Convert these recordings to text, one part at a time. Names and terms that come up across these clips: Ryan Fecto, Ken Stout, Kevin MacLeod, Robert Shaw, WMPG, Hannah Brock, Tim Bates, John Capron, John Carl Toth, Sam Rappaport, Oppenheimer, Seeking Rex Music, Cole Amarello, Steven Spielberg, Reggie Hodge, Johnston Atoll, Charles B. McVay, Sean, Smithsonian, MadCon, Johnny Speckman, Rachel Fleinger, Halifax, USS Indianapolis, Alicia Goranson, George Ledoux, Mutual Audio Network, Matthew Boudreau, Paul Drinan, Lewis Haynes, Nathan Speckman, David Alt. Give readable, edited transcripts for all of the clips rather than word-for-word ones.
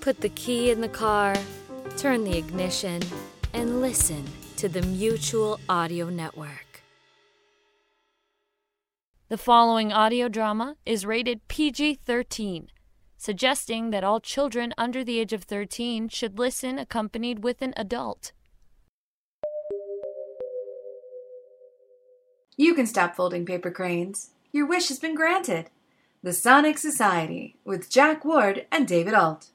Put the key in the car, turn the ignition, and listen to the Mutual Audio Network. The following audio drama is rated PG-13, suggesting that all children under the age of 13 should listen accompanied with an adult. You can stop folding paper cranes. Your wish has been granted. The Sonic Society, with Jack Ward and David Alt.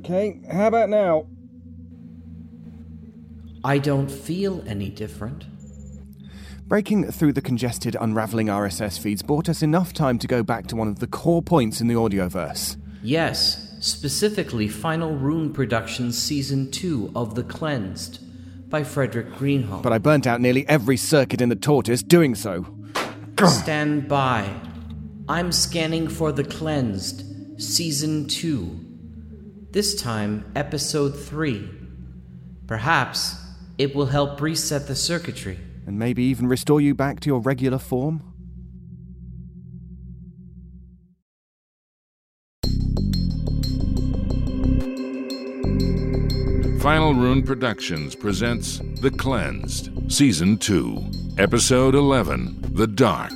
Okay, how about now? I don't feel any different. Breaking through the congested, unraveling RSS feeds bought us enough time to go back to one of the core points in the audioverse. Yes, specifically Final Rune Productions Season 2 of The Cleansed by Frederick Greenhalgh. But I burnt out nearly every circuit in the tortoise doing so. Stand by. I'm scanning for The Cleansed, Season 2. This time, Episode 3. Perhaps it will help reset the circuitry. And maybe even restore you back to your regular form? Final Rune Productions presents The Cleansed, Season 2, Episode 11, The Dark.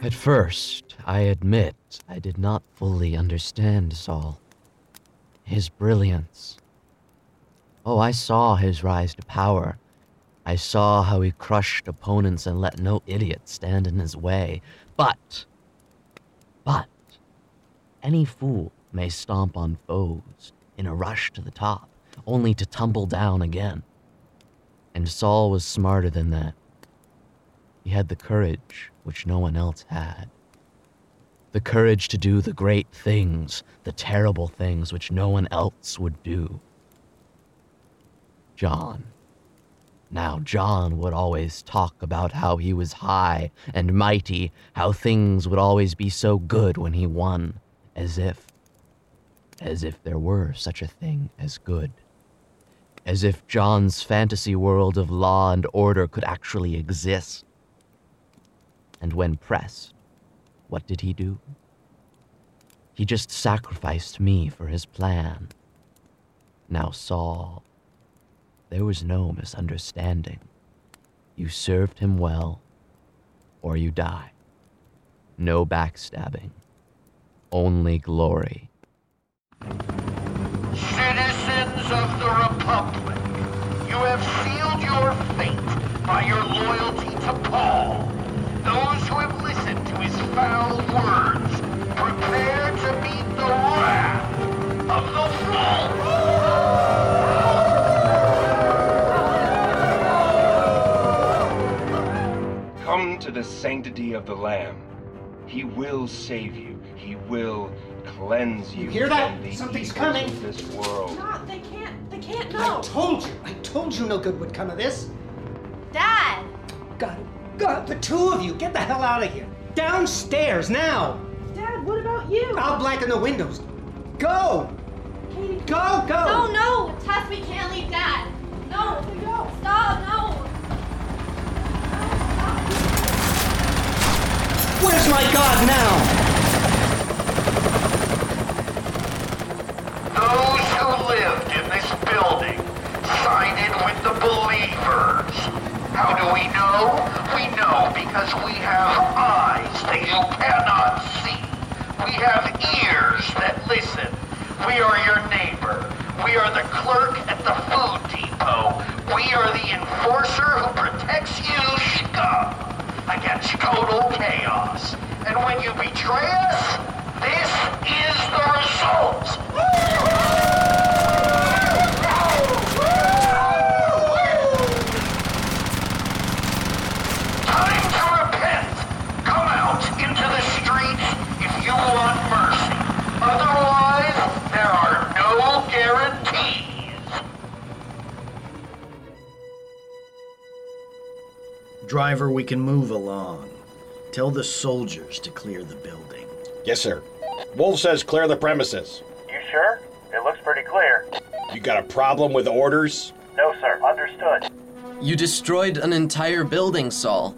At first, I admit, I did not fully understand Saul. His brilliance. Oh, I saw his rise to power. I saw how he crushed opponents and let no idiot stand in his way. But, any fool may stomp on foes in a rush to the top, only to tumble down again. And Saul was smarter than that. He had the courage which no one else had. The courage to do the great things, the terrible things which no one else would do. John. Now John would always talk about how he was high and mighty, how things would always be so good when he won, as if there were such a thing as good. As if John's fantasy world of law and order could actually exist. And when pressed, what did he do? He just sacrificed me for his plan. Now, Saul, there was no misunderstanding. You served him well, or you die. No backstabbing, only glory. Citizens of the Republic, you have sealed your fate by your loyalty to Paul. Those who have listened to his foul words, prepare to meet the wrath of the false. Come to the sanctity of the Lamb. He will save you. He will cleanse you. You hear that? Something's coming. This world. No, they can't know. I told you no good would come of this. Dad! Got it. God, the two of you, get the hell out of here. Downstairs, now. Dad, what about you? I'll blacken the windows. Go. Katie, go. No. Tess, we can't leave Dad. No. We don't. Stop, no. Where's my God now? Those who lived in this building sided with the believers. How do we know? We know because we have eyes that you cannot see. We have ears that listen. We are your neighbor. We are the clerk at the food depot. We are the enforcer who protects you, scum, against total chaos. And when you betray us, this is the result. Driver, we can move along. Tell the soldiers to clear the building. Yes, sir. Wolf says clear the premises. You sure? It looks pretty clear. You got a problem with orders? No, sir. Understood. You destroyed an entire building, Saul.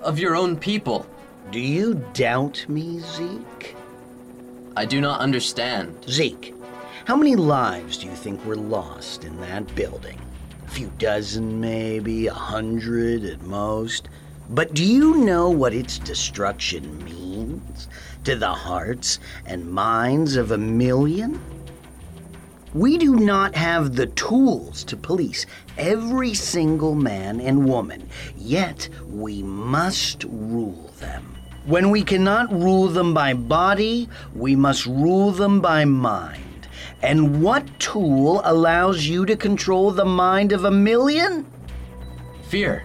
Of your own people. Do you doubt me, Zeke? I do not understand. Zeke, how many lives do you think were lost in that building? A few dozen, maybe, 100 at most. But do you know what its destruction means to the hearts and minds of 1 million? We do not have the tools to police every single man and woman, yet we must rule them. When we cannot rule them by body, we must rule them by mind. And what tool allows you to control the mind of 1 million? Fear.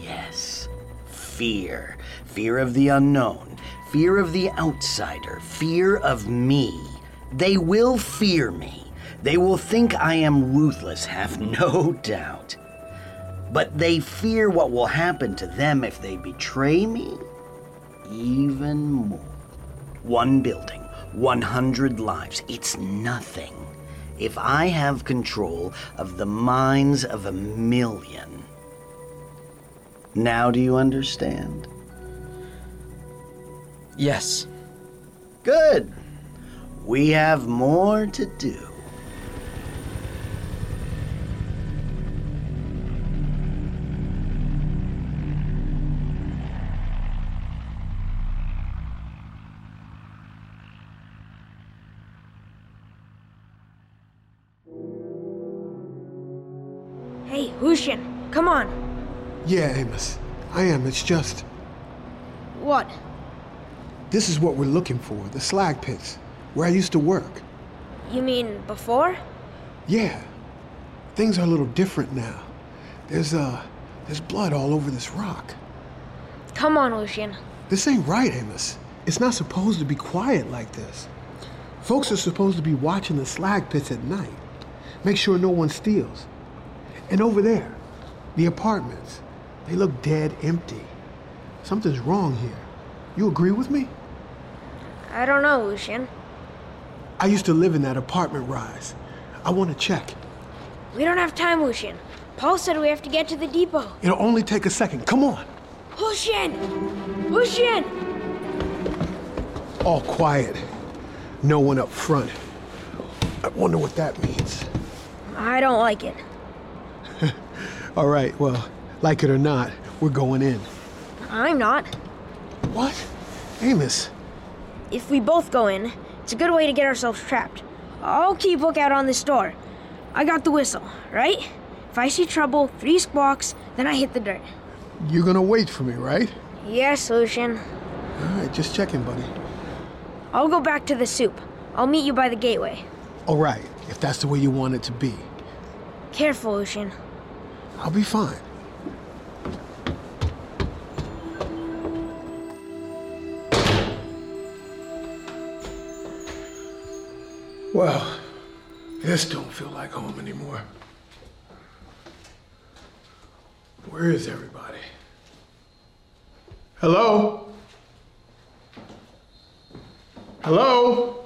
Yes. Fear. Fear of the unknown. Fear of the outsider. Fear of me. They will fear me. They will think I am ruthless, have no doubt. But they fear what will happen to them if they betray me even more. 1 building, 100 lives, it's nothing. If I have control of the minds of 1 million. Now do you understand? Yes. Good. We have more to do. Lucian, come on. Yeah, Amos. I am. It's just... What? This is what we're looking for, the slag pits, where I used to work. You mean before? Yeah. Things are a little different now. There's blood all over this rock. Come on, Lucian. This ain't right, Amos. It's not supposed to be quiet like this. Folks are supposed to be watching the slag pits at night. Make sure no one steals. And over there, the apartments, they look dead empty. Something's wrong here. You agree with me? I don't know, Lucian. I used to live in that apartment rise. I want to check. We don't have time, Lucian. Paul said we have to get to the depot. It'll only take a second. Come on. Lucian! Lucian! All quiet. No one up front. I wonder what that means. I don't like it. All right, well, like it or not, we're going in. I'm not. What? Amos. If we both go in, it's a good way to get ourselves trapped. I'll keep lookout on this door. I got the whistle, right? If I see trouble, 3 squawks, then I hit the dirt. You're gonna wait for me, right? Yes, Lucian. All right, just checking, buddy. I'll go back to the soup. I'll meet you by the gateway. All right, if that's the way you want it to be. Careful, Lucian. I'll be fine. Well, this don't feel like home anymore. Where is everybody? Hello? Hello?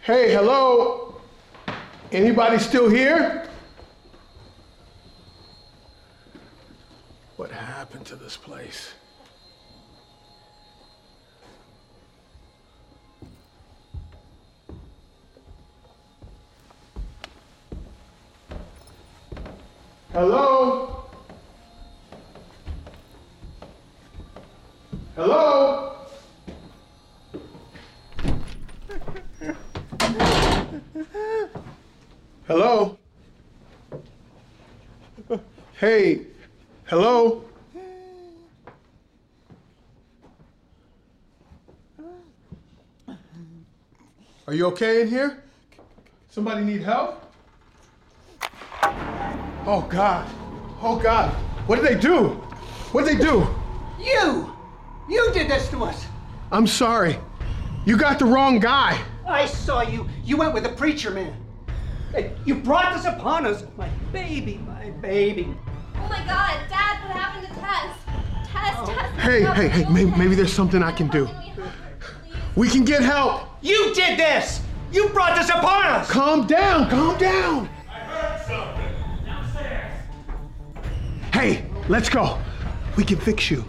Hey, hello? Anybody still here? What happened to this place? Hello? Hello? Hello? Hey, hello? Are you okay in here? Somebody need help? Oh, God. Oh, God. What did they do? What did they do? You! You did this to us. I'm sorry. You got the wrong guy. I saw you. You went with the preacher man. You brought this upon us. My baby, my baby. Oh my God, Dad, what happened to Tess? Tess. Hey, maybe there's something I can do. We can get help. You did this. You brought this upon us. Calm down. I heard something downstairs. Hey, let's go. We can fix you.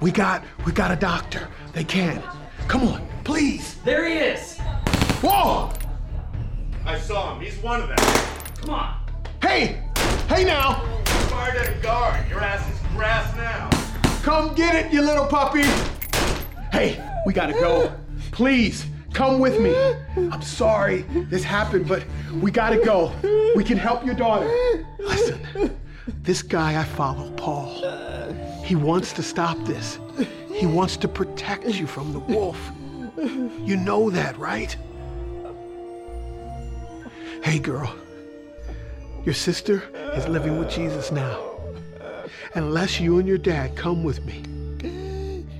We got a doctor. They can. Come on, please. There he is. Whoa! I saw him. He's one of them. Come on. Hey now. You fired at a guard. Your ass is grass now. Come get it, you little puppy. Hey, we gotta go. Please, come with me. I'm sorry this happened, but we gotta go. We can help your daughter. Listen, this guy I follow, Paul, he wants to stop this. He wants to protect you from the wolf. You know that, right? Hey, girl, your sister is living with Jesus now. Unless you and your dad come with me,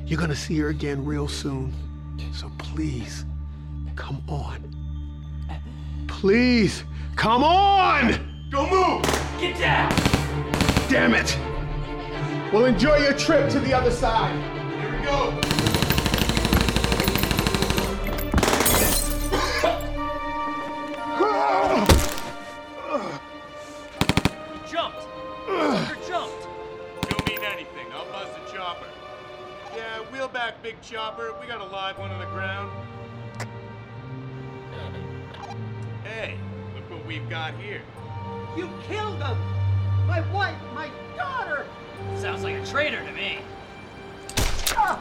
you're gonna see her again real soon. So please, come on. Please, come on! Don't move! Get down! Damn it! Well, enjoy your trip to the other side. Here we go. You jumped. Don't mean anything. I'll buzz the chopper. Yeah, wheel back, big chopper. We got a live one on the ground. Hey, look what we've got here. You killed them! My wife, my daughter! Sounds like a traitor to me. Dad!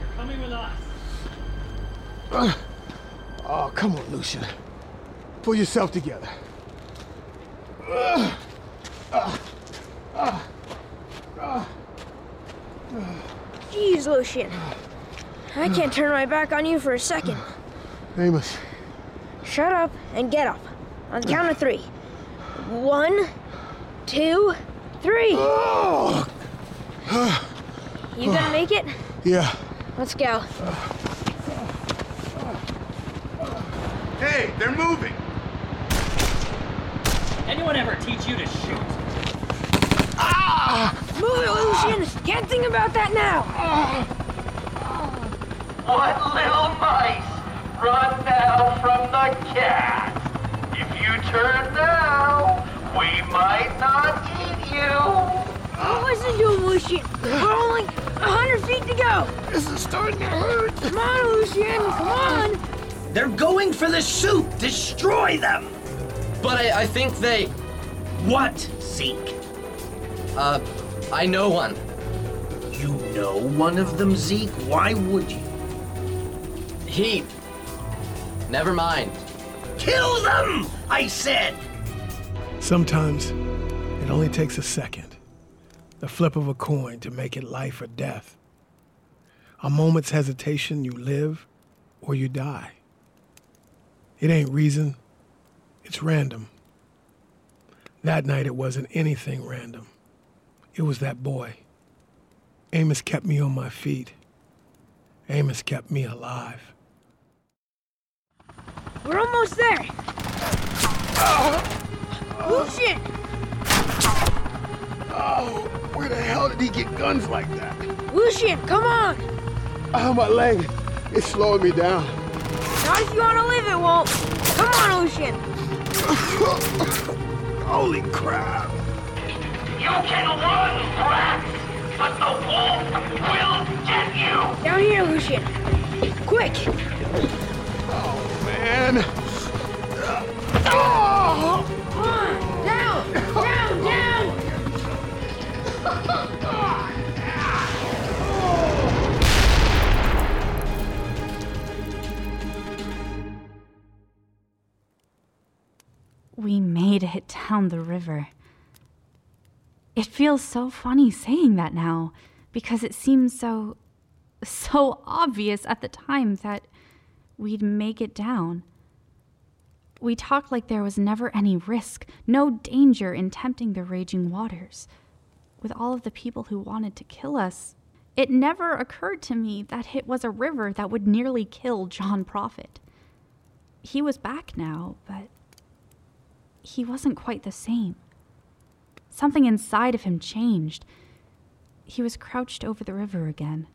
You're coming with us. Oh, come on, Lucian. Pull yourself together. Jeez, Lucian. I can't turn my back on you for a second. Amos. Shut up and get up. On the count of three. 1, 2, 3. Oh. You gonna make it? Yeah. Let's go. Hey, they're moving. Anyone ever teach you to shoot? Ah! Move it, Lucian. Can't think about that now. What little mice, run now from the cat. If you turn now, we might not eat you. What was it doing, Lucian? We're only 100 feet to go. This is starting to hurt. Come on, Lucian. Come on. They're going for the soup. Destroy them. But I think they... What, Zeke? I know one. You know one of them, Zeke? Why would you? He... Never mind. Kill them, I said! Sometimes, it only takes a second. The flip of a coin to make it life or death. A moment's hesitation, you live or you die. It ain't reason. It's random. That night it wasn't anything random. It was that boy. Amos kept me on my feet. Amos kept me alive. We're almost there. Lucian! Oh, where the hell did he get guns like that? Lucian, come on! Oh, my leg. It's slowing me down. Not if you want to live, it won't. Come on, Lucian. Holy crap. You can run, brats, but the wolf will get you. Down here, Lucian. Quick. Oh, man. Oh! Come on, down. We made it down the river. It feels so funny saying that now, because it seems so obvious at the time that we'd make it down. We talked like there was never any risk, no danger in tempting the raging waters. With all of the people who wanted to kill us, It never occurred to me that it was a river that would nearly kill John Prophet. He was back now, but he wasn't quite the same. Something inside of him changed. He was crouched over the river again,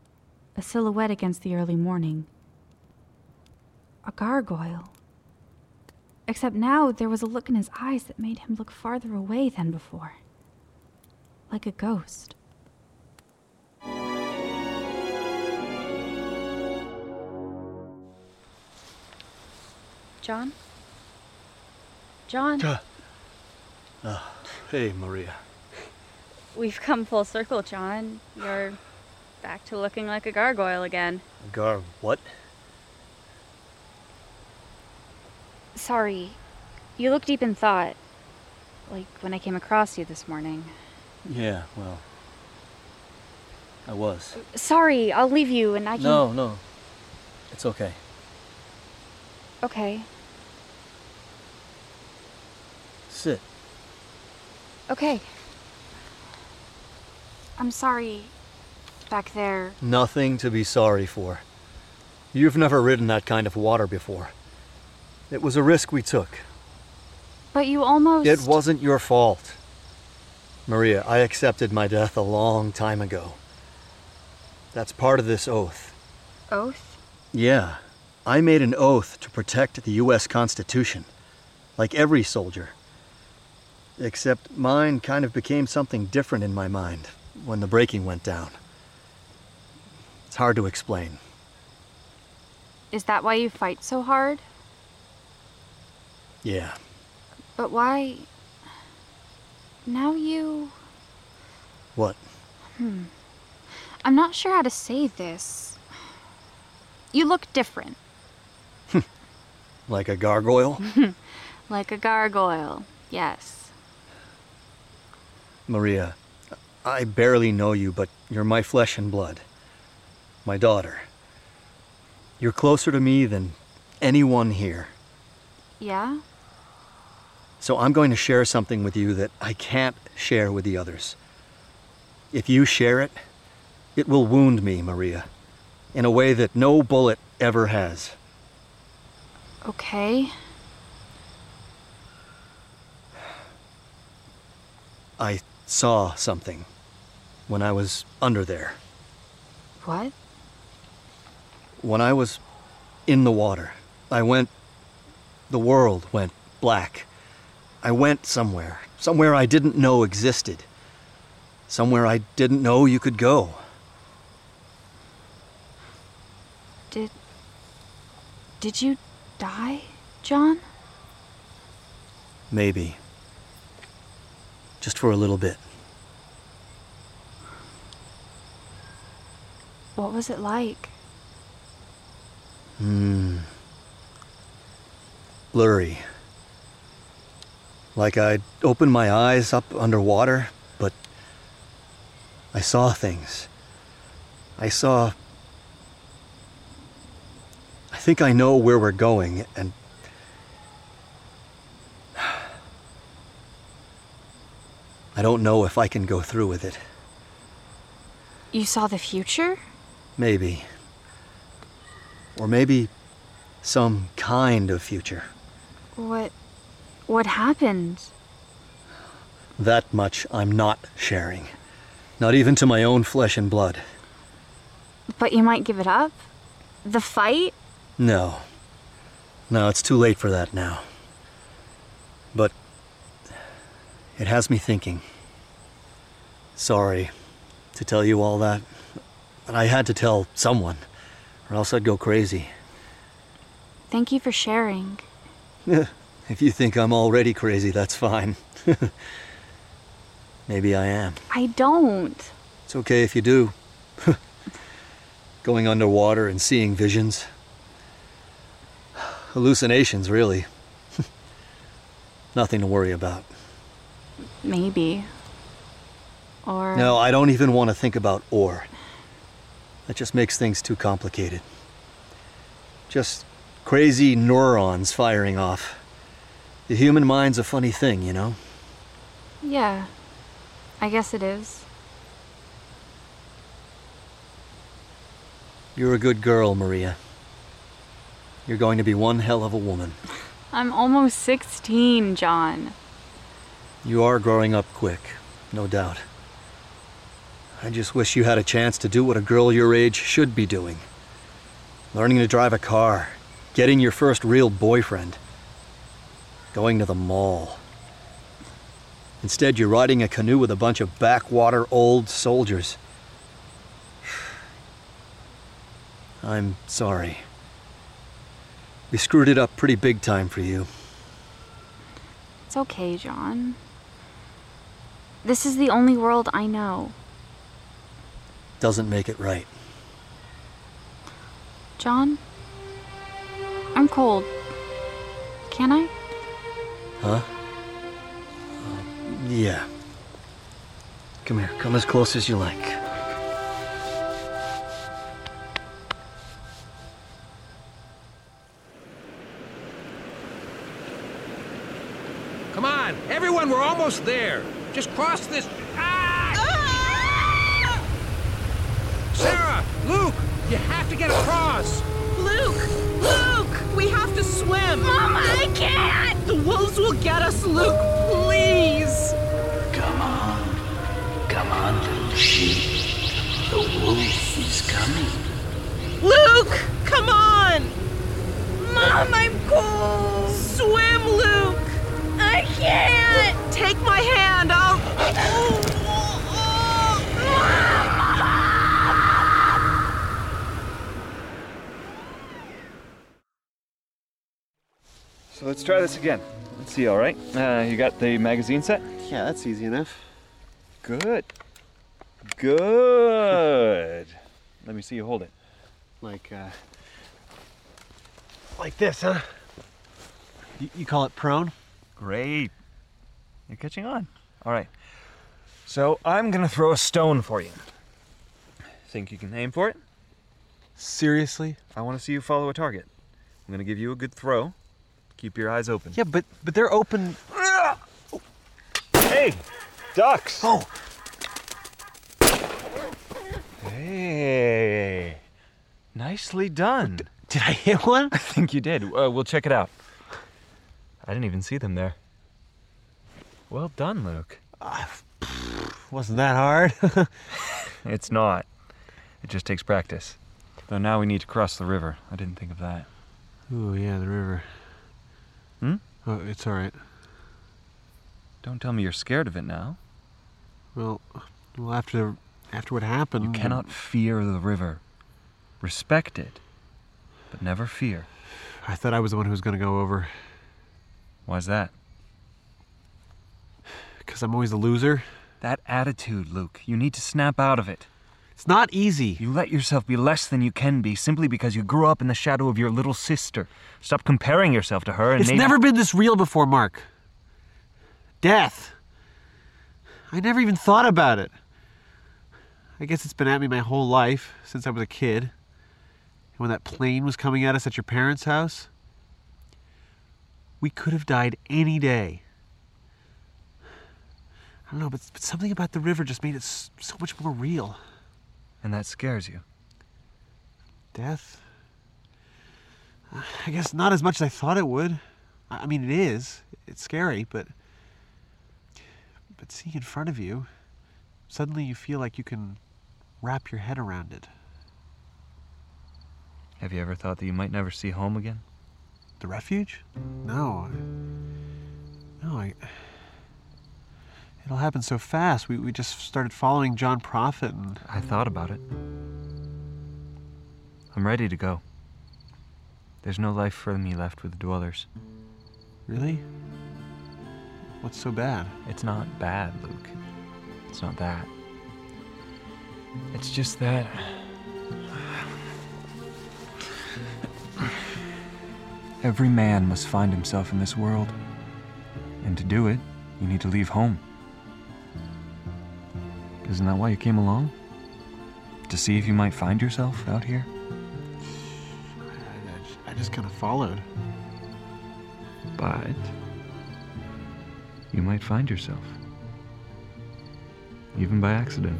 a silhouette against the early morning. A gargoyle. Except now there was a look in his eyes that made him look farther away than before. Like a ghost. John? John? Hey, Maria. We've come full circle, John. You're back to looking like a gargoyle again. What? Sorry. You look deep in thought. Like when I came across you this morning. Yeah, well... I was. Sorry, I'll leave you and I can... No. It's okay. Okay. Sit. Okay. I'm sorry back there. Nothing to be sorry for. You've never ridden that kind of water before. It was a risk we took. But you almost... It wasn't your fault. Maria, I accepted my death a long time ago. That's part of this oath. Oath? Yeah. I made an oath to protect the U.S. Constitution, like every soldier. Except mine kind of became something different in my mind when the breaking went down. It's hard to explain. Is that why you fight so hard? Yeah. But why... Now you... What? I'm not sure how to say this. You look different. Like a gargoyle? Like a gargoyle, yes. Maria, I barely know you, but you're my flesh and blood. My daughter. You're closer to me than anyone here. Yeah? So I'm going to share something with you that I can't share with the others. If you share it, it will wound me, Maria, in a way that no bullet ever has. Okay. I saw something when I was under there. What? When I was in the water, the world went black. I went somewhere. Somewhere I didn't know existed. Somewhere I didn't know you could go. Did you die, John? Maybe. Just for a little bit. What was it like? Blurry. Like I'd opened my eyes up underwater, but I saw things. I think I know where we're going, and... I don't know if I can go through with it. You saw the future? Maybe. Or maybe some kind of future. What happened? That much I'm not sharing. Not even to my own flesh and blood. But you might give it up? The fight? No, it's too late for that now. But it has me thinking. Sorry to tell you all that, but I had to tell someone, or else I'd go crazy. Thank you for sharing. If you think I'm already crazy, that's fine. Maybe I am. I don't. It's okay if you do. Going underwater and seeing visions. Hallucinations, really. Nothing to worry about. Maybe. Or... No, I don't even want to think about or. That just makes things too complicated. Just crazy neurons firing off. The human mind's a funny thing, you know? Yeah, I guess it is. You're a good girl, Maria. You're going to be one hell of a woman. I'm almost 16, John. You are growing up quick, no doubt. I just wish you had a chance to do what a girl your age should be doing. Learning to drive a car, getting your first real boyfriend, going to the mall. Instead, you're riding a canoe with a bunch of backwater old soldiers. I'm sorry. We screwed it up pretty big time for you. It's okay, John. This is the only world I know. Doesn't make it right. John, I'm cold. Can I? Huh? Yeah. Come here. Come as close as you like. Come on, everyone, we're almost there. Just cross this. Ah! Ah! Sarah, Luke, you have to get across. Luke, we have to swim. Mom, I can't. The wolves will get us, Luke. Please. Come on, little sheep. The wolf is coming. Luke, come on. Mom, I'm cold. Swim, Luke. I can't! Take my hand, I'll... So let's try this again. Let's see, all right? You got the magazine set? Yeah, that's easy enough. Good. Let me see you hold it. Like this, huh? You call it prone? Great. You're catching on. All right. So I'm going to throw a stone for you. Think you can aim for it? Seriously? I want to see you follow a target. I'm going to give you a good throw. Keep your eyes open. Yeah, but they're open. Hey, ducks. Oh. Hey. Nicely done. Did I hit one? I think you did. We'll check it out. I didn't even see them there. Well done, Luke. Wasn't that hard? It's not. It just takes practice. Though now we need to cross the river. I didn't think of that. Ooh, yeah, the river. Hmm? Oh, it's all right. Don't tell me you're scared of it now. Well, after what happened... You cannot fear the river. Respect it, but never fear. I thought I was the one who was going to go over. Why's that? Because I'm always the loser. That attitude, Luke. You need to snap out of it. It's not easy. You let yourself be less than you can be simply because you grew up in the shadow of your little sister. Stop comparing yourself to her and maybe... It's never been this real before, Mark. Death. I never even thought about it. I guess it's been at me my whole life, since I was a kid. And when that plane was coming at us at your parents' house... We could have died any day. I don't know, but something about the river just made it so much more real. And that scares you? Death? I guess not as much as I thought it would. I mean, it is. It's scary, but seeing in front of you, suddenly you feel like you can wrap your head around it. Have you ever thought that you might never see home again? The refuge? No, it'll happen so fast. We just started following John Prophet and... I thought about it. I'm ready to go. There's no life for me left with the dwellers. Really? What's so bad? It's not bad, Luke. It's not that. It's just that... Every man must find himself in this world. And to do it, you need to leave home. Isn't that why you came along? To see if you might find yourself out here? I just kind of followed. But you might find yourself, even by accident.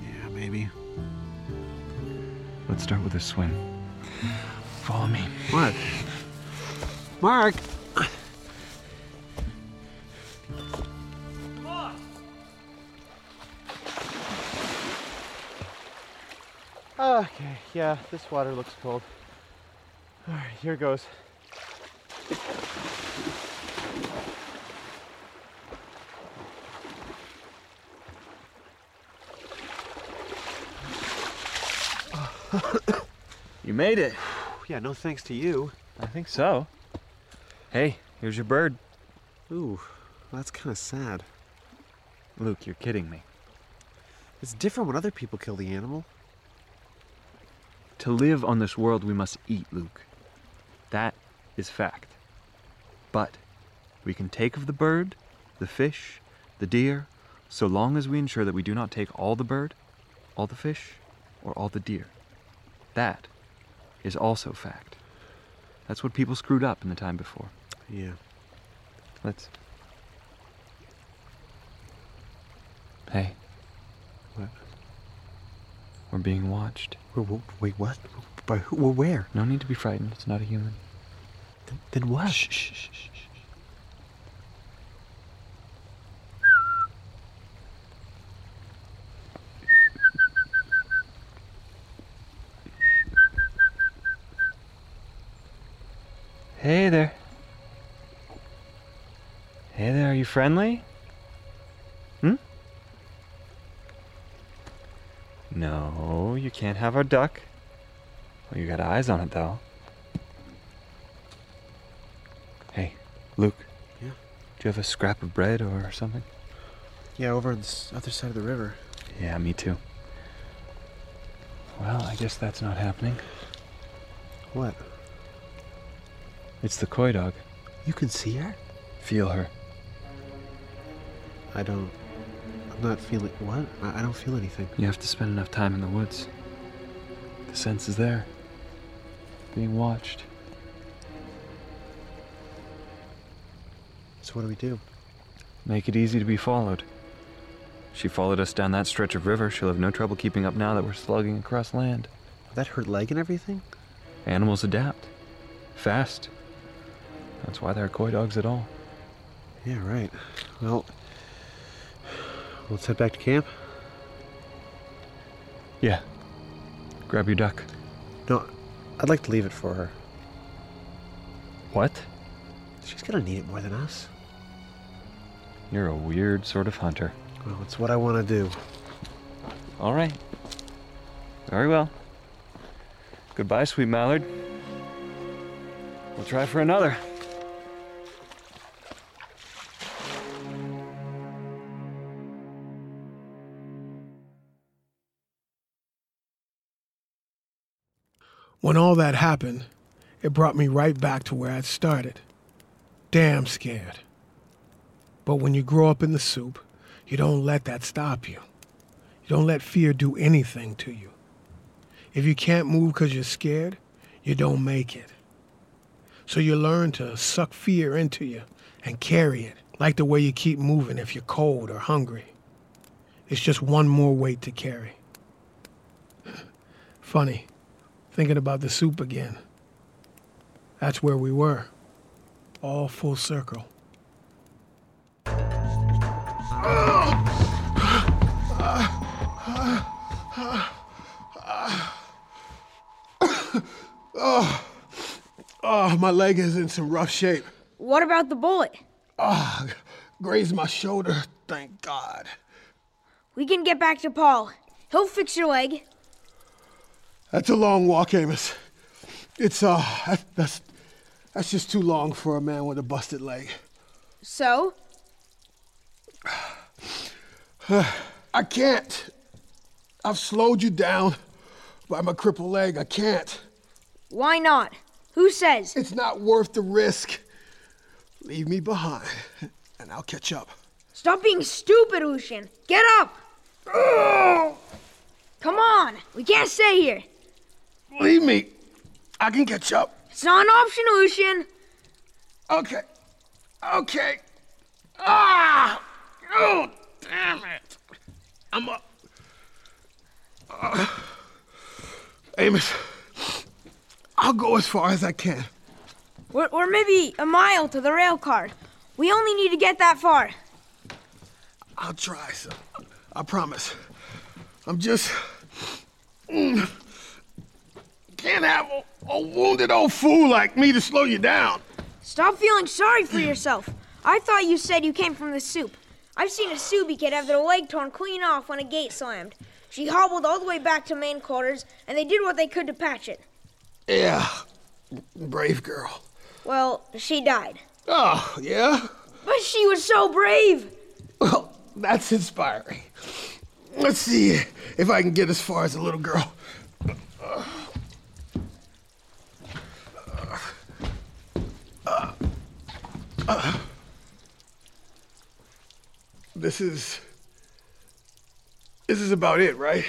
Yeah, maybe. Let's start with a swim. Follow me. What? Mark! Come on! Okay, yeah, this water looks cold. All right, here goes. You made it. Yeah, no thanks to you. I think so. Hey, here's your bird. Ooh, that's kind of sad. Luke, you're kidding me. It's different when other people kill the animal. To live on this world, we must eat, Luke. That is fact. But we can take of the bird, the fish, the deer, so long as we ensure that we do not take all the bird, all the fish, or all the deer. That is also fact. That's what people screwed up in the time before. Yeah. Let's... Hey. What? We're being watched. Wait, what? By who? Well, where? No need to be frightened. It's not a human. Then what? Shh, shh, shh, shh. Hey there. Hey there, are you friendly? Hmm? No, you can't have our duck. Well, you got eyes on it, though. Hey, Luke. Yeah? Do you have a scrap of bread or something? Yeah, over on the other side of the river. Yeah, me too. Well, I guess that's not happening. What? It's the koi dog. You can see her? Feel her. I'm not feeling... What? I don't feel anything. You have to spend enough time in the woods. The sense is there. Being watched. So what do? Make it easy to be followed. She followed us down that stretch of river. She'll have no trouble keeping up now that we're slugging across land. That hurt leg and everything? Animals adapt. Fast. That's why there are koi dogs at all. Yeah, right. Well, let's head back to camp. Yeah. Grab your duck. No, I'd like to leave it for her. What? She's gonna need it more than us. You're a weird sort of hunter. Well, it's what I want to do. All right. Very well. Goodbye, sweet mallard. We'll try for another. When all that happened, it brought me right back to where I'd started. Damn scared. But when you grow up in the soup, you don't let that stop you. You don't let fear do anything to you. If you can't move because you're scared, you don't make it. So you learn to suck fear into you and carry it, like the way you keep moving if you're cold or hungry. It's just one more weight to carry. Funny, thinking about the soup again. That's where we were, all full circle. Oh, my leg is in some rough shape. What about the bullet? Ah, grazed my shoulder, thank God. We can get back to Paul. He'll fix your leg. That's a long walk, Amos. That's just too long for a man with a busted leg. So? I can't. I've slowed you down by my crippled leg. I can't. Why not? Who says? It's not worth the risk. Leave me behind, and I'll catch up. Stop being stupid, Lucian. Get up! Oh! Come on, we can't stay here. Leave me. I can catch up. It's not an option, Lucian. Okay. Ah! Oh, damn it. I'm up. Amos, I'll go as far as I can. We're maybe a mile to the rail car. We only need to get that far. I'll try, sir. I promise. I'm just... can't have a wounded old fool like me to slow you down. Stop feeling sorry for yourself. I thought you said you came from the soup. I've seen a Subi kid have their leg torn clean off when a gate slammed. She hobbled all the way back to main quarters, and they did what they could to patch it. Yeah, brave girl. Well, she died. Oh, yeah? But she was so brave. Well, that's inspiring. Let's see if I can get as far as the little girl. This is about it, right?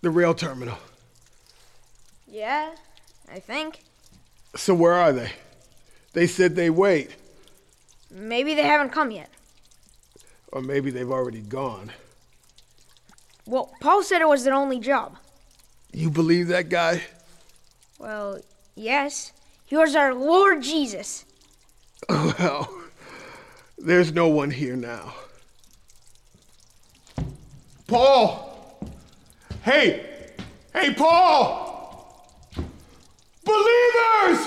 The rail terminal. Yeah, I think. So where are they? They said they wait. Maybe they haven't come yet. Or maybe they've already gone. Well, Paul said it was their only job. You believe that guy? Well, yes. He was our Lord Jesus. Well, there's no one here now. Paul! Hey! Hey, Paul! Believers!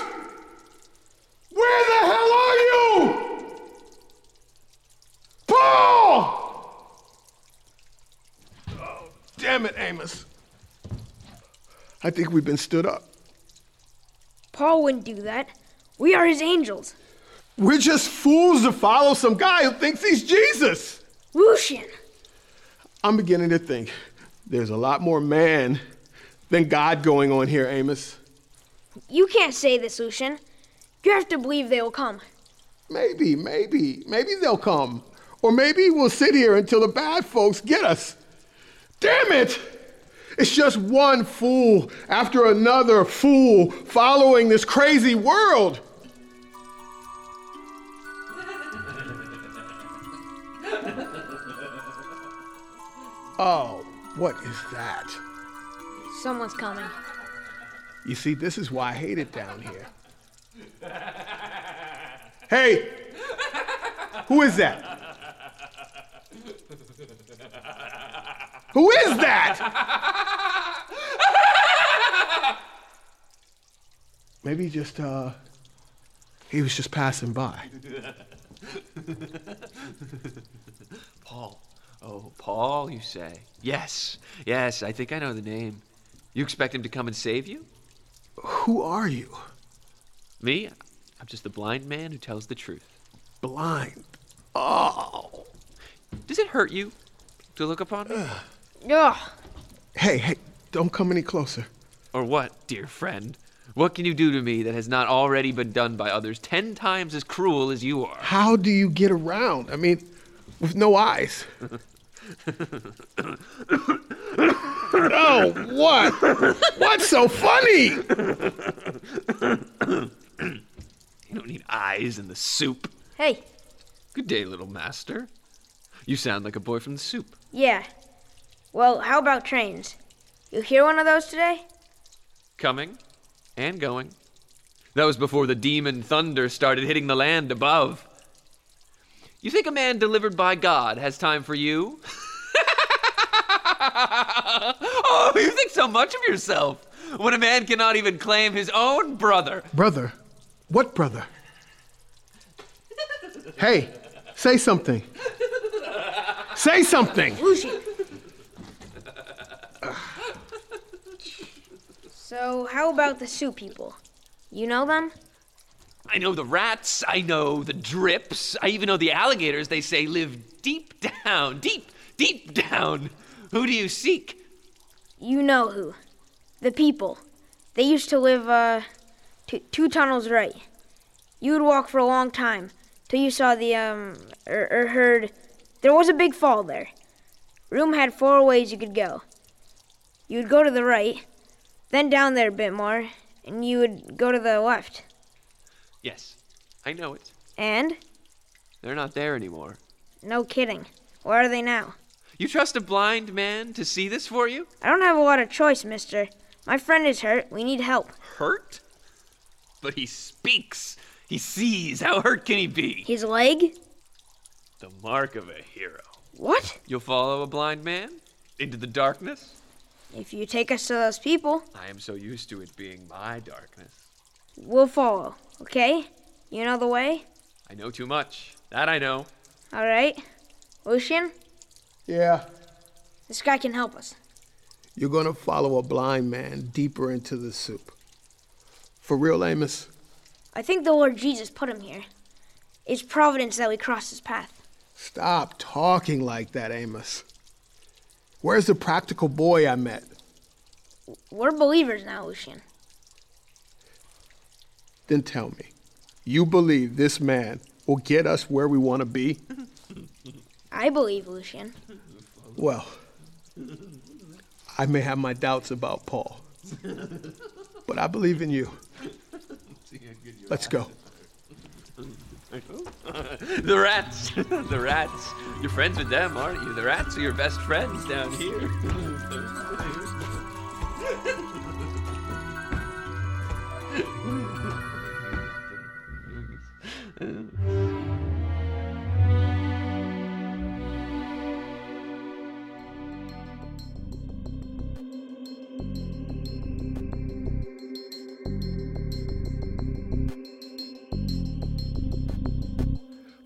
Where the hell are you? Paul! Oh, damn it, Amos. I think we've been stood up. Paul wouldn't do that. We are his angels. We're just fools to follow some guy who thinks he's Jesus. Lucian. I'm beginning to think there's a lot more man than God going on here, Amos. You can't say this, Lucian. You have to believe they will come. Maybe they'll come. Or maybe we'll sit here until the bad folks get us. Damn it! It's just one fool after another fool following this crazy world. Oh, what is that? Someone's coming. You see, this is why I hate it down here. Hey! Who is that? Who is that? Maybe just, he was just passing by. Paul. Oh, Paul, you say? Yes, I think I know the name. You expect him to come and save you? Who are you? Me? I'm just the blind man who tells the truth. Blind? Oh. Does it hurt you to look upon me? Ugh. Hey, don't come any closer. Or what, dear friend? What can you do to me that has not already been done by others 10 times as cruel as you are? How do you get around? I mean, with no eyes. Oh, what? What's so funny? You don't need eyes in the soup. Hey. Good day, little master. You sound like a boy from the soup. Yeah. Well, how about trains? You hear one of those today? Coming and going. That was before the demon thunder started hitting the land above. You think a man delivered by God has time for you? Oh, you think so much of yourself when a man cannot even claim his own brother. Brother? What brother? Hey, say something. Say something! Lucian. So, how about the Sioux people? You know them? I know the rats, I know the drips, I even know the alligators they say live deep down. Who do you seek? You know who. The people. They used to live, two tunnels right. You would walk for a long time, till you saw the, heard... There was a big fall there. Room had 4 ways you could go. You would go to the right, then down there a bit more, and you would go to the left. Yes, I know it. And? They're not there anymore. No kidding. Where are they now? You trust a blind man to see this for you? I don't have a lot of choice, mister. My friend is hurt. We need help. Hurt? But he speaks. He sees. How hurt can he be? His leg? The mark of a hero. What? You'll follow a blind man? Into the darkness? If you take us to those people. I am so used to it being my darkness. We'll follow, okay? You know the way? I know too much. That I know. All right. Lucian? Yeah? This guy can help us. You're going to follow a blind man deeper into the soup. For real, Amos? I think the Lord Jesus put him here. It's providence that we cross his path. Stop talking like that, Amos. Where's the practical boy I met? We're believers now, Lucian. Then tell me, you believe this man will get us where we want to be? I believe, Lucian. Well, I may have my doubts about Paul, but I believe in you. Let's go. The rats, the rats. You're friends with them, aren't you? The rats are your best friends down here.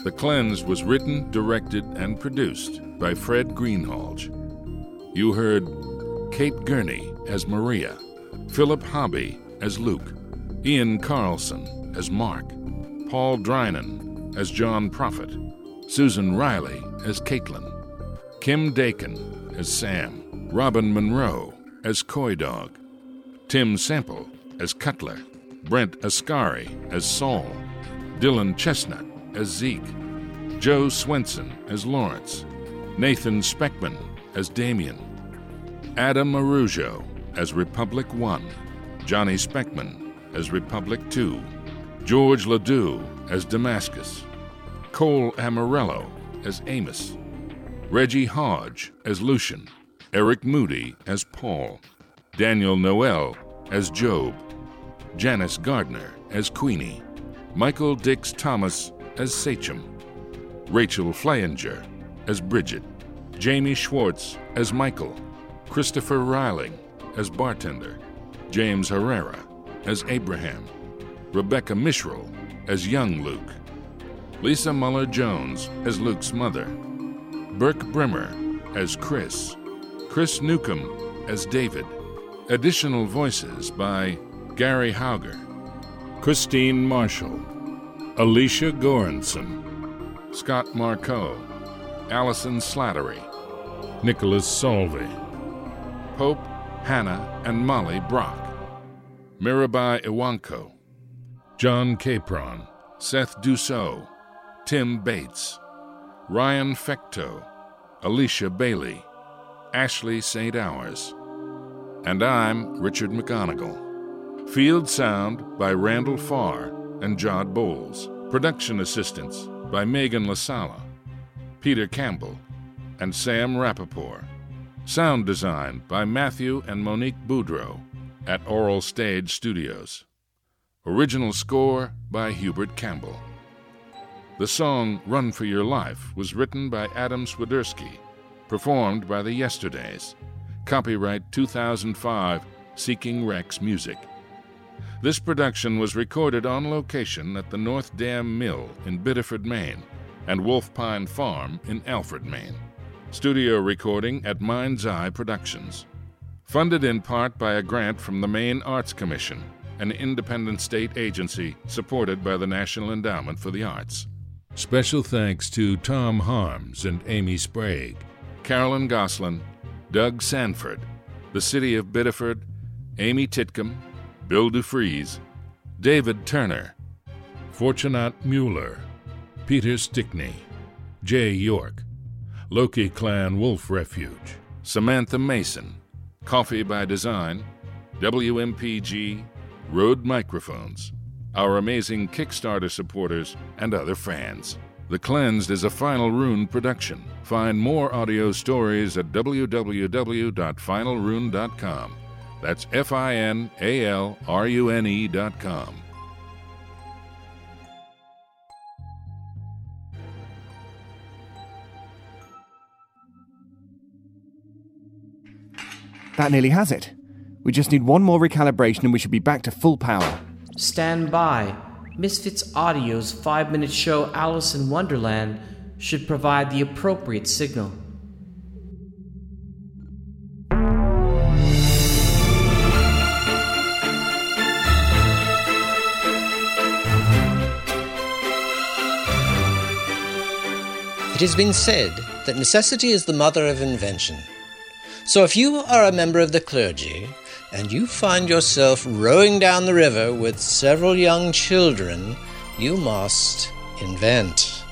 The Cleansed was written, directed, and produced by Fred Greenhalgh. You heard Kate Gurney as Maria, Philip Hobby as Luke, Ian Carlson as Mark, Paul Drinan as John Prophet, Susan Riley as Caitlin, Kim Dakin as Sam, Robin Monroe as Coy Dog, Tim Sample as Cutler, Brent Ascari as Saul, Dylan Chestnut as Zeke, Joe Swenson as Lawrence, Nathan Speckman as Damien, Adam Arujo as Republic 1, Johnny Speckman as Republic 2, George Ledoux as Damascus, Cole Amarello as Amos, Reggie Hodge as Lucian, Eric Moody as Paul, Daniel Noel as Job, Janice Gardner as Queenie, Michael Dix Thomas as Sachem, Rachel Fleinger as Bridget, Jamie Schwartz as Michael, Christopher Ryling as Bartender, James Herrera as Abraham, Rebecca Mishral as Young Luke, Lisa Muller-Jones as Luke's mother, Burke Bremer as Chris, Chris Newcomb as David. Additional voices by Gary Hauger, Christine Marshall, Alicia Goranson, Scott Marco, Allison Slattery, Nicholas Solvey, Pope, Hannah, and Molly Brock, Mirabai Iwanko, John Capron, Seth Dussault, Tim Bates, Ryan Fecto, Alicia Bailey, Ashley St. Hours, and I'm Richard McGonigal. Field sound by Randall Farr and Jod Bowles. Production assistance by Megan LaSala, Peter Campbell, and Sam Rappaport. Sound design by Matthew and Monique Boudreau at Oral Stage Studios. Original score by Hubert Campbell. The song Run for Your Life was written by Adam Swiderski, performed by The Yesterdays. Copyright 2005, Seeking Rex Music. This production was recorded on location at the North Dam Mill in Biddeford, Maine, and Wolf Pine Farm in Alfred, Maine. Studio recording at Mind's Eye Productions. Funded in part by a grant from the Maine Arts Commission, an independent state agency supported by the National Endowment for the Arts. Special thanks to Tom Harms and Amy Sprague, Carolyn Goslin, Doug Sanford, the City of Biddeford, Amy Titcomb, Bill DeFries, David Turner, Fortunat Mueller, Peter Stickney, Jay York, Loki Clan Wolf Refuge, Samantha Mason, Coffee by Design, WMPG, Rode Microphones, our amazing Kickstarter supporters, and other fans. The Cleansed is a Final Rune production. Find more audio stories at www.finalrune.com. That's FINALRUNE.com. That nearly has it. We just need one more recalibration and we should be back to full power. Stand by. Misfits Audio's 5-minute show Alice in Wonderland should provide the appropriate signal. It has been said that necessity is the mother of invention. So if you are a member of the clergy and you find yourself rowing down the river with several young children, you must invent.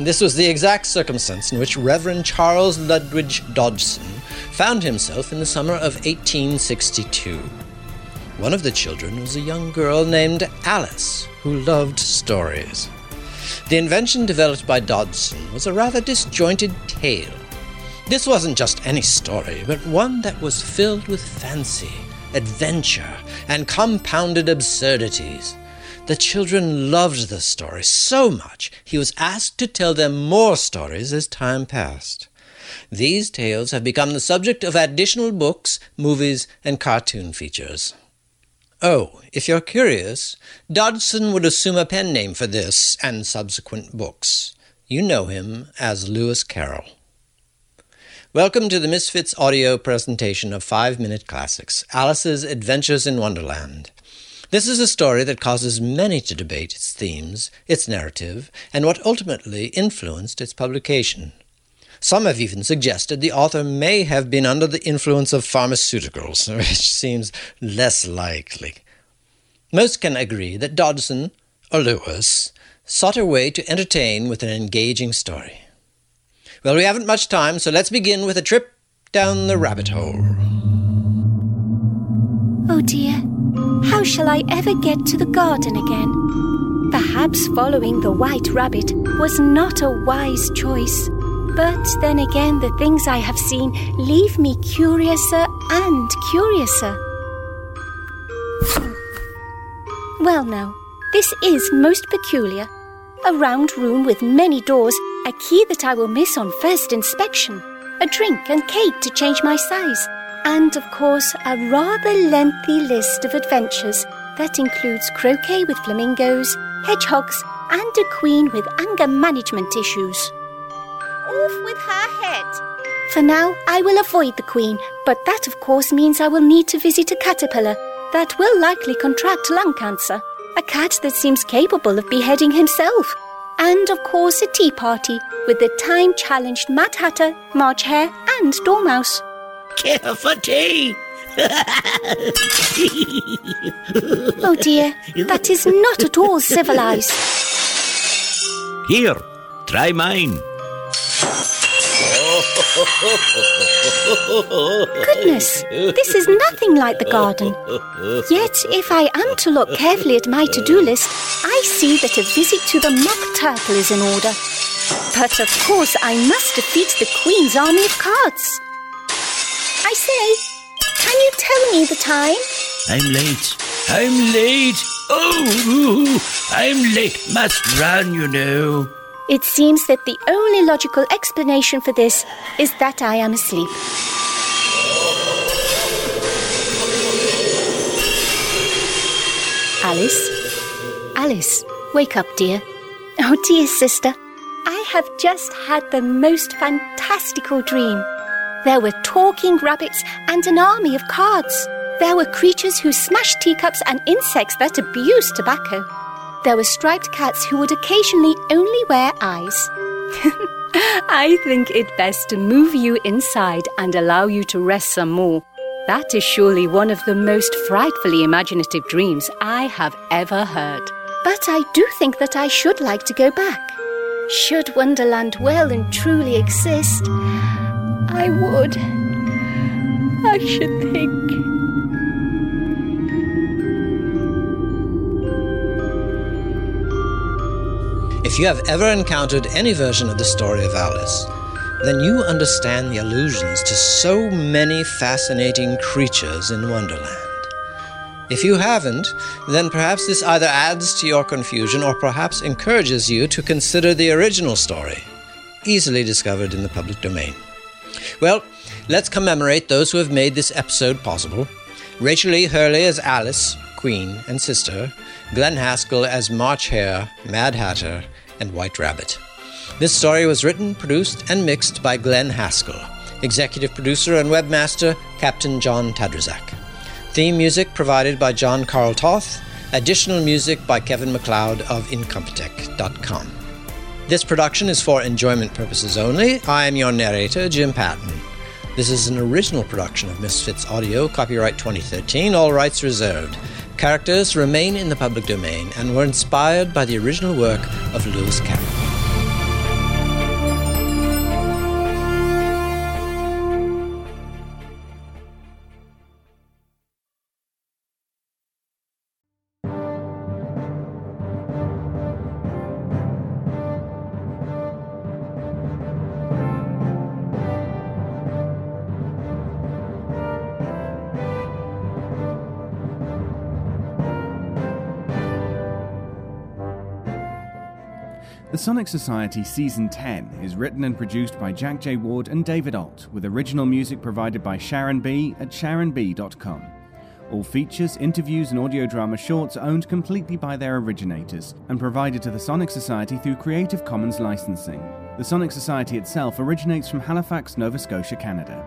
This was the exact circumstance in which Reverend Charles Ludwig Dodson found himself in the summer of 1862. One of the children was a young girl named Alice, who loved stories. The invention developed by Dodson was a rather disjointed tale. This wasn't just any story, but one that was filled with fancy, adventure, and compounded absurdities. The children loved the story so much, he was asked to tell them more stories as time passed. These tales have become the subject of additional books, movies, and cartoon features. Oh, if you're curious, Dodson would assume a pen name for this and subsequent books. You know him as Lewis Carroll. Welcome to the Misfits Audio presentation of 5-Minute Classics, Alice's Adventures in Wonderland. This is a story that causes many to debate its themes, its narrative, and what ultimately influenced its publication. Some have even suggested the author may have been under the influence of pharmaceuticals, which seems less likely. Most can agree that Dodson, or Lewis, sought a way to entertain with an engaging story. Well, we haven't much time, so let's begin with a trip down the rabbit hole. Oh dear, how shall I ever get to the garden again? Perhaps following the white rabbit was not a wise choice. But then again, the things I have seen leave me curiouser and curiouser. Well now, this is most peculiar. A round room with many doors, a key that I will miss on first inspection, a drink and cake to change my size, and of course a rather lengthy list of adventures that includes croquet with flamingos, hedgehogs, and a queen with anger management issues. Off with her head! For now, I will avoid the queen, but that of course means I will need to visit a caterpillar that will likely contract lung cancer, a cat that seems capable of beheading himself, and of course a tea party with the time-challenged Mad Hatter, March Hare and Dormouse. Care for tea! Oh dear, that is not at all civilized. Here, try mine. Goodness, this is nothing like the garden. Yet, if I am to look carefully at my to-do list, I see that a visit to the mock turtle is in order. But of course, I must defeat the Queen's army of cards. I say, can you tell me the time? I'm late. Oh, I'm late. Must run, you know. It seems that the only logical explanation for this is that I am asleep. Alice, wake up, dear. Oh, dear sister, I have just had the most fantastical dream. There were talking rabbits and an army of cards. There were creatures who smashed teacups and insects that abused tobacco. There were striped cats who would occasionally only wear eyes. I think it best to move you inside and allow you to rest some more. That is surely one of the most frightfully imaginative dreams I have ever heard. But I do think that I should like to go back. Should Wonderland well and truly exist, I would. I should think. If you have ever encountered any version of the story of Alice, then you understand the allusions to so many fascinating creatures in Wonderland. If you haven't, then perhaps this either adds to your confusion or perhaps encourages you to consider the original story, easily discovered in the public domain. Well, let's commemorate those who have made this episode possible. Rachel E. Hurley as Alice, Queen and Sister, Glenn Haskell as March Hare, Mad Hatter, and White Rabbit. This story was written, produced, and mixed by Glenn Haskell, executive producer and webmaster, Captain John Tadrazak. Theme music provided by John Carl Toth. Additional music by Kevin MacLeod of Incompetech.com. This production is for enjoyment purposes only. I am your narrator, Jim Patton. This is an original production of Misfits Audio, copyright 2013, all rights reserved. Characters remain in the public domain and were inspired by the original work of Lewis Carroll. The Sonic Society Season 10 is written and produced by Jack J. Ward and David Alt, with original music provided by Sharon B. at sharonb.com. All features, interviews and audio drama shorts are owned completely by their originators and provided to the Sonic Society through Creative Commons licensing. The Sonic Society itself originates from Halifax, Nova Scotia, Canada.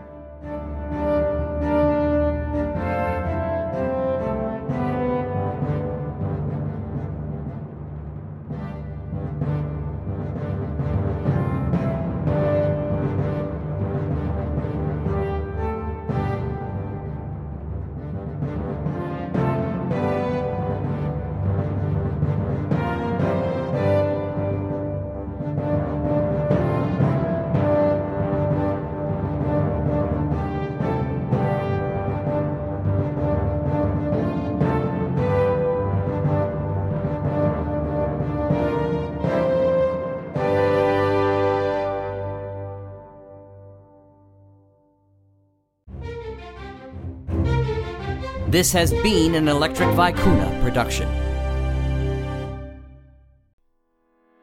This has been an Electric Vicuna production.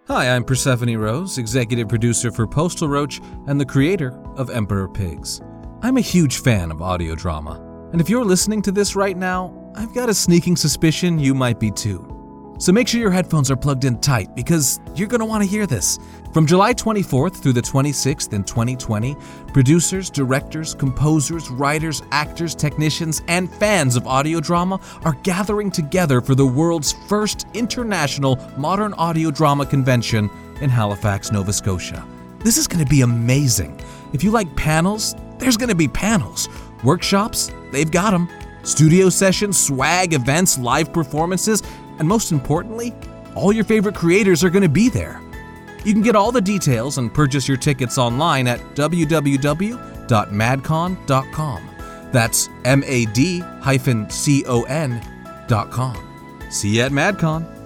Hi, I'm Persephone Rose, executive producer for Postal Roach and the creator of Emperor Pigs. I'm a huge fan of audio drama, and if you're listening to this right now, I've got a sneaking suspicion you might be too. So make sure your headphones are plugged in tight, because you're going to want to hear this. From July 24th through the 26th in 2020, producers, directors, composers, writers, actors, technicians, and fans of audio drama are gathering together for the world's first international modern audio drama convention in Halifax, Nova Scotia. This is going to be amazing. If you like panels, there's going to be panels. Workshops, they've got them. Studio sessions, swag, events, live performances, and most importantly, all your favorite creators are going to be there. You can get all the details and purchase your tickets online at www.madcon.com. That's MAD-CON.com. See you at MadCon.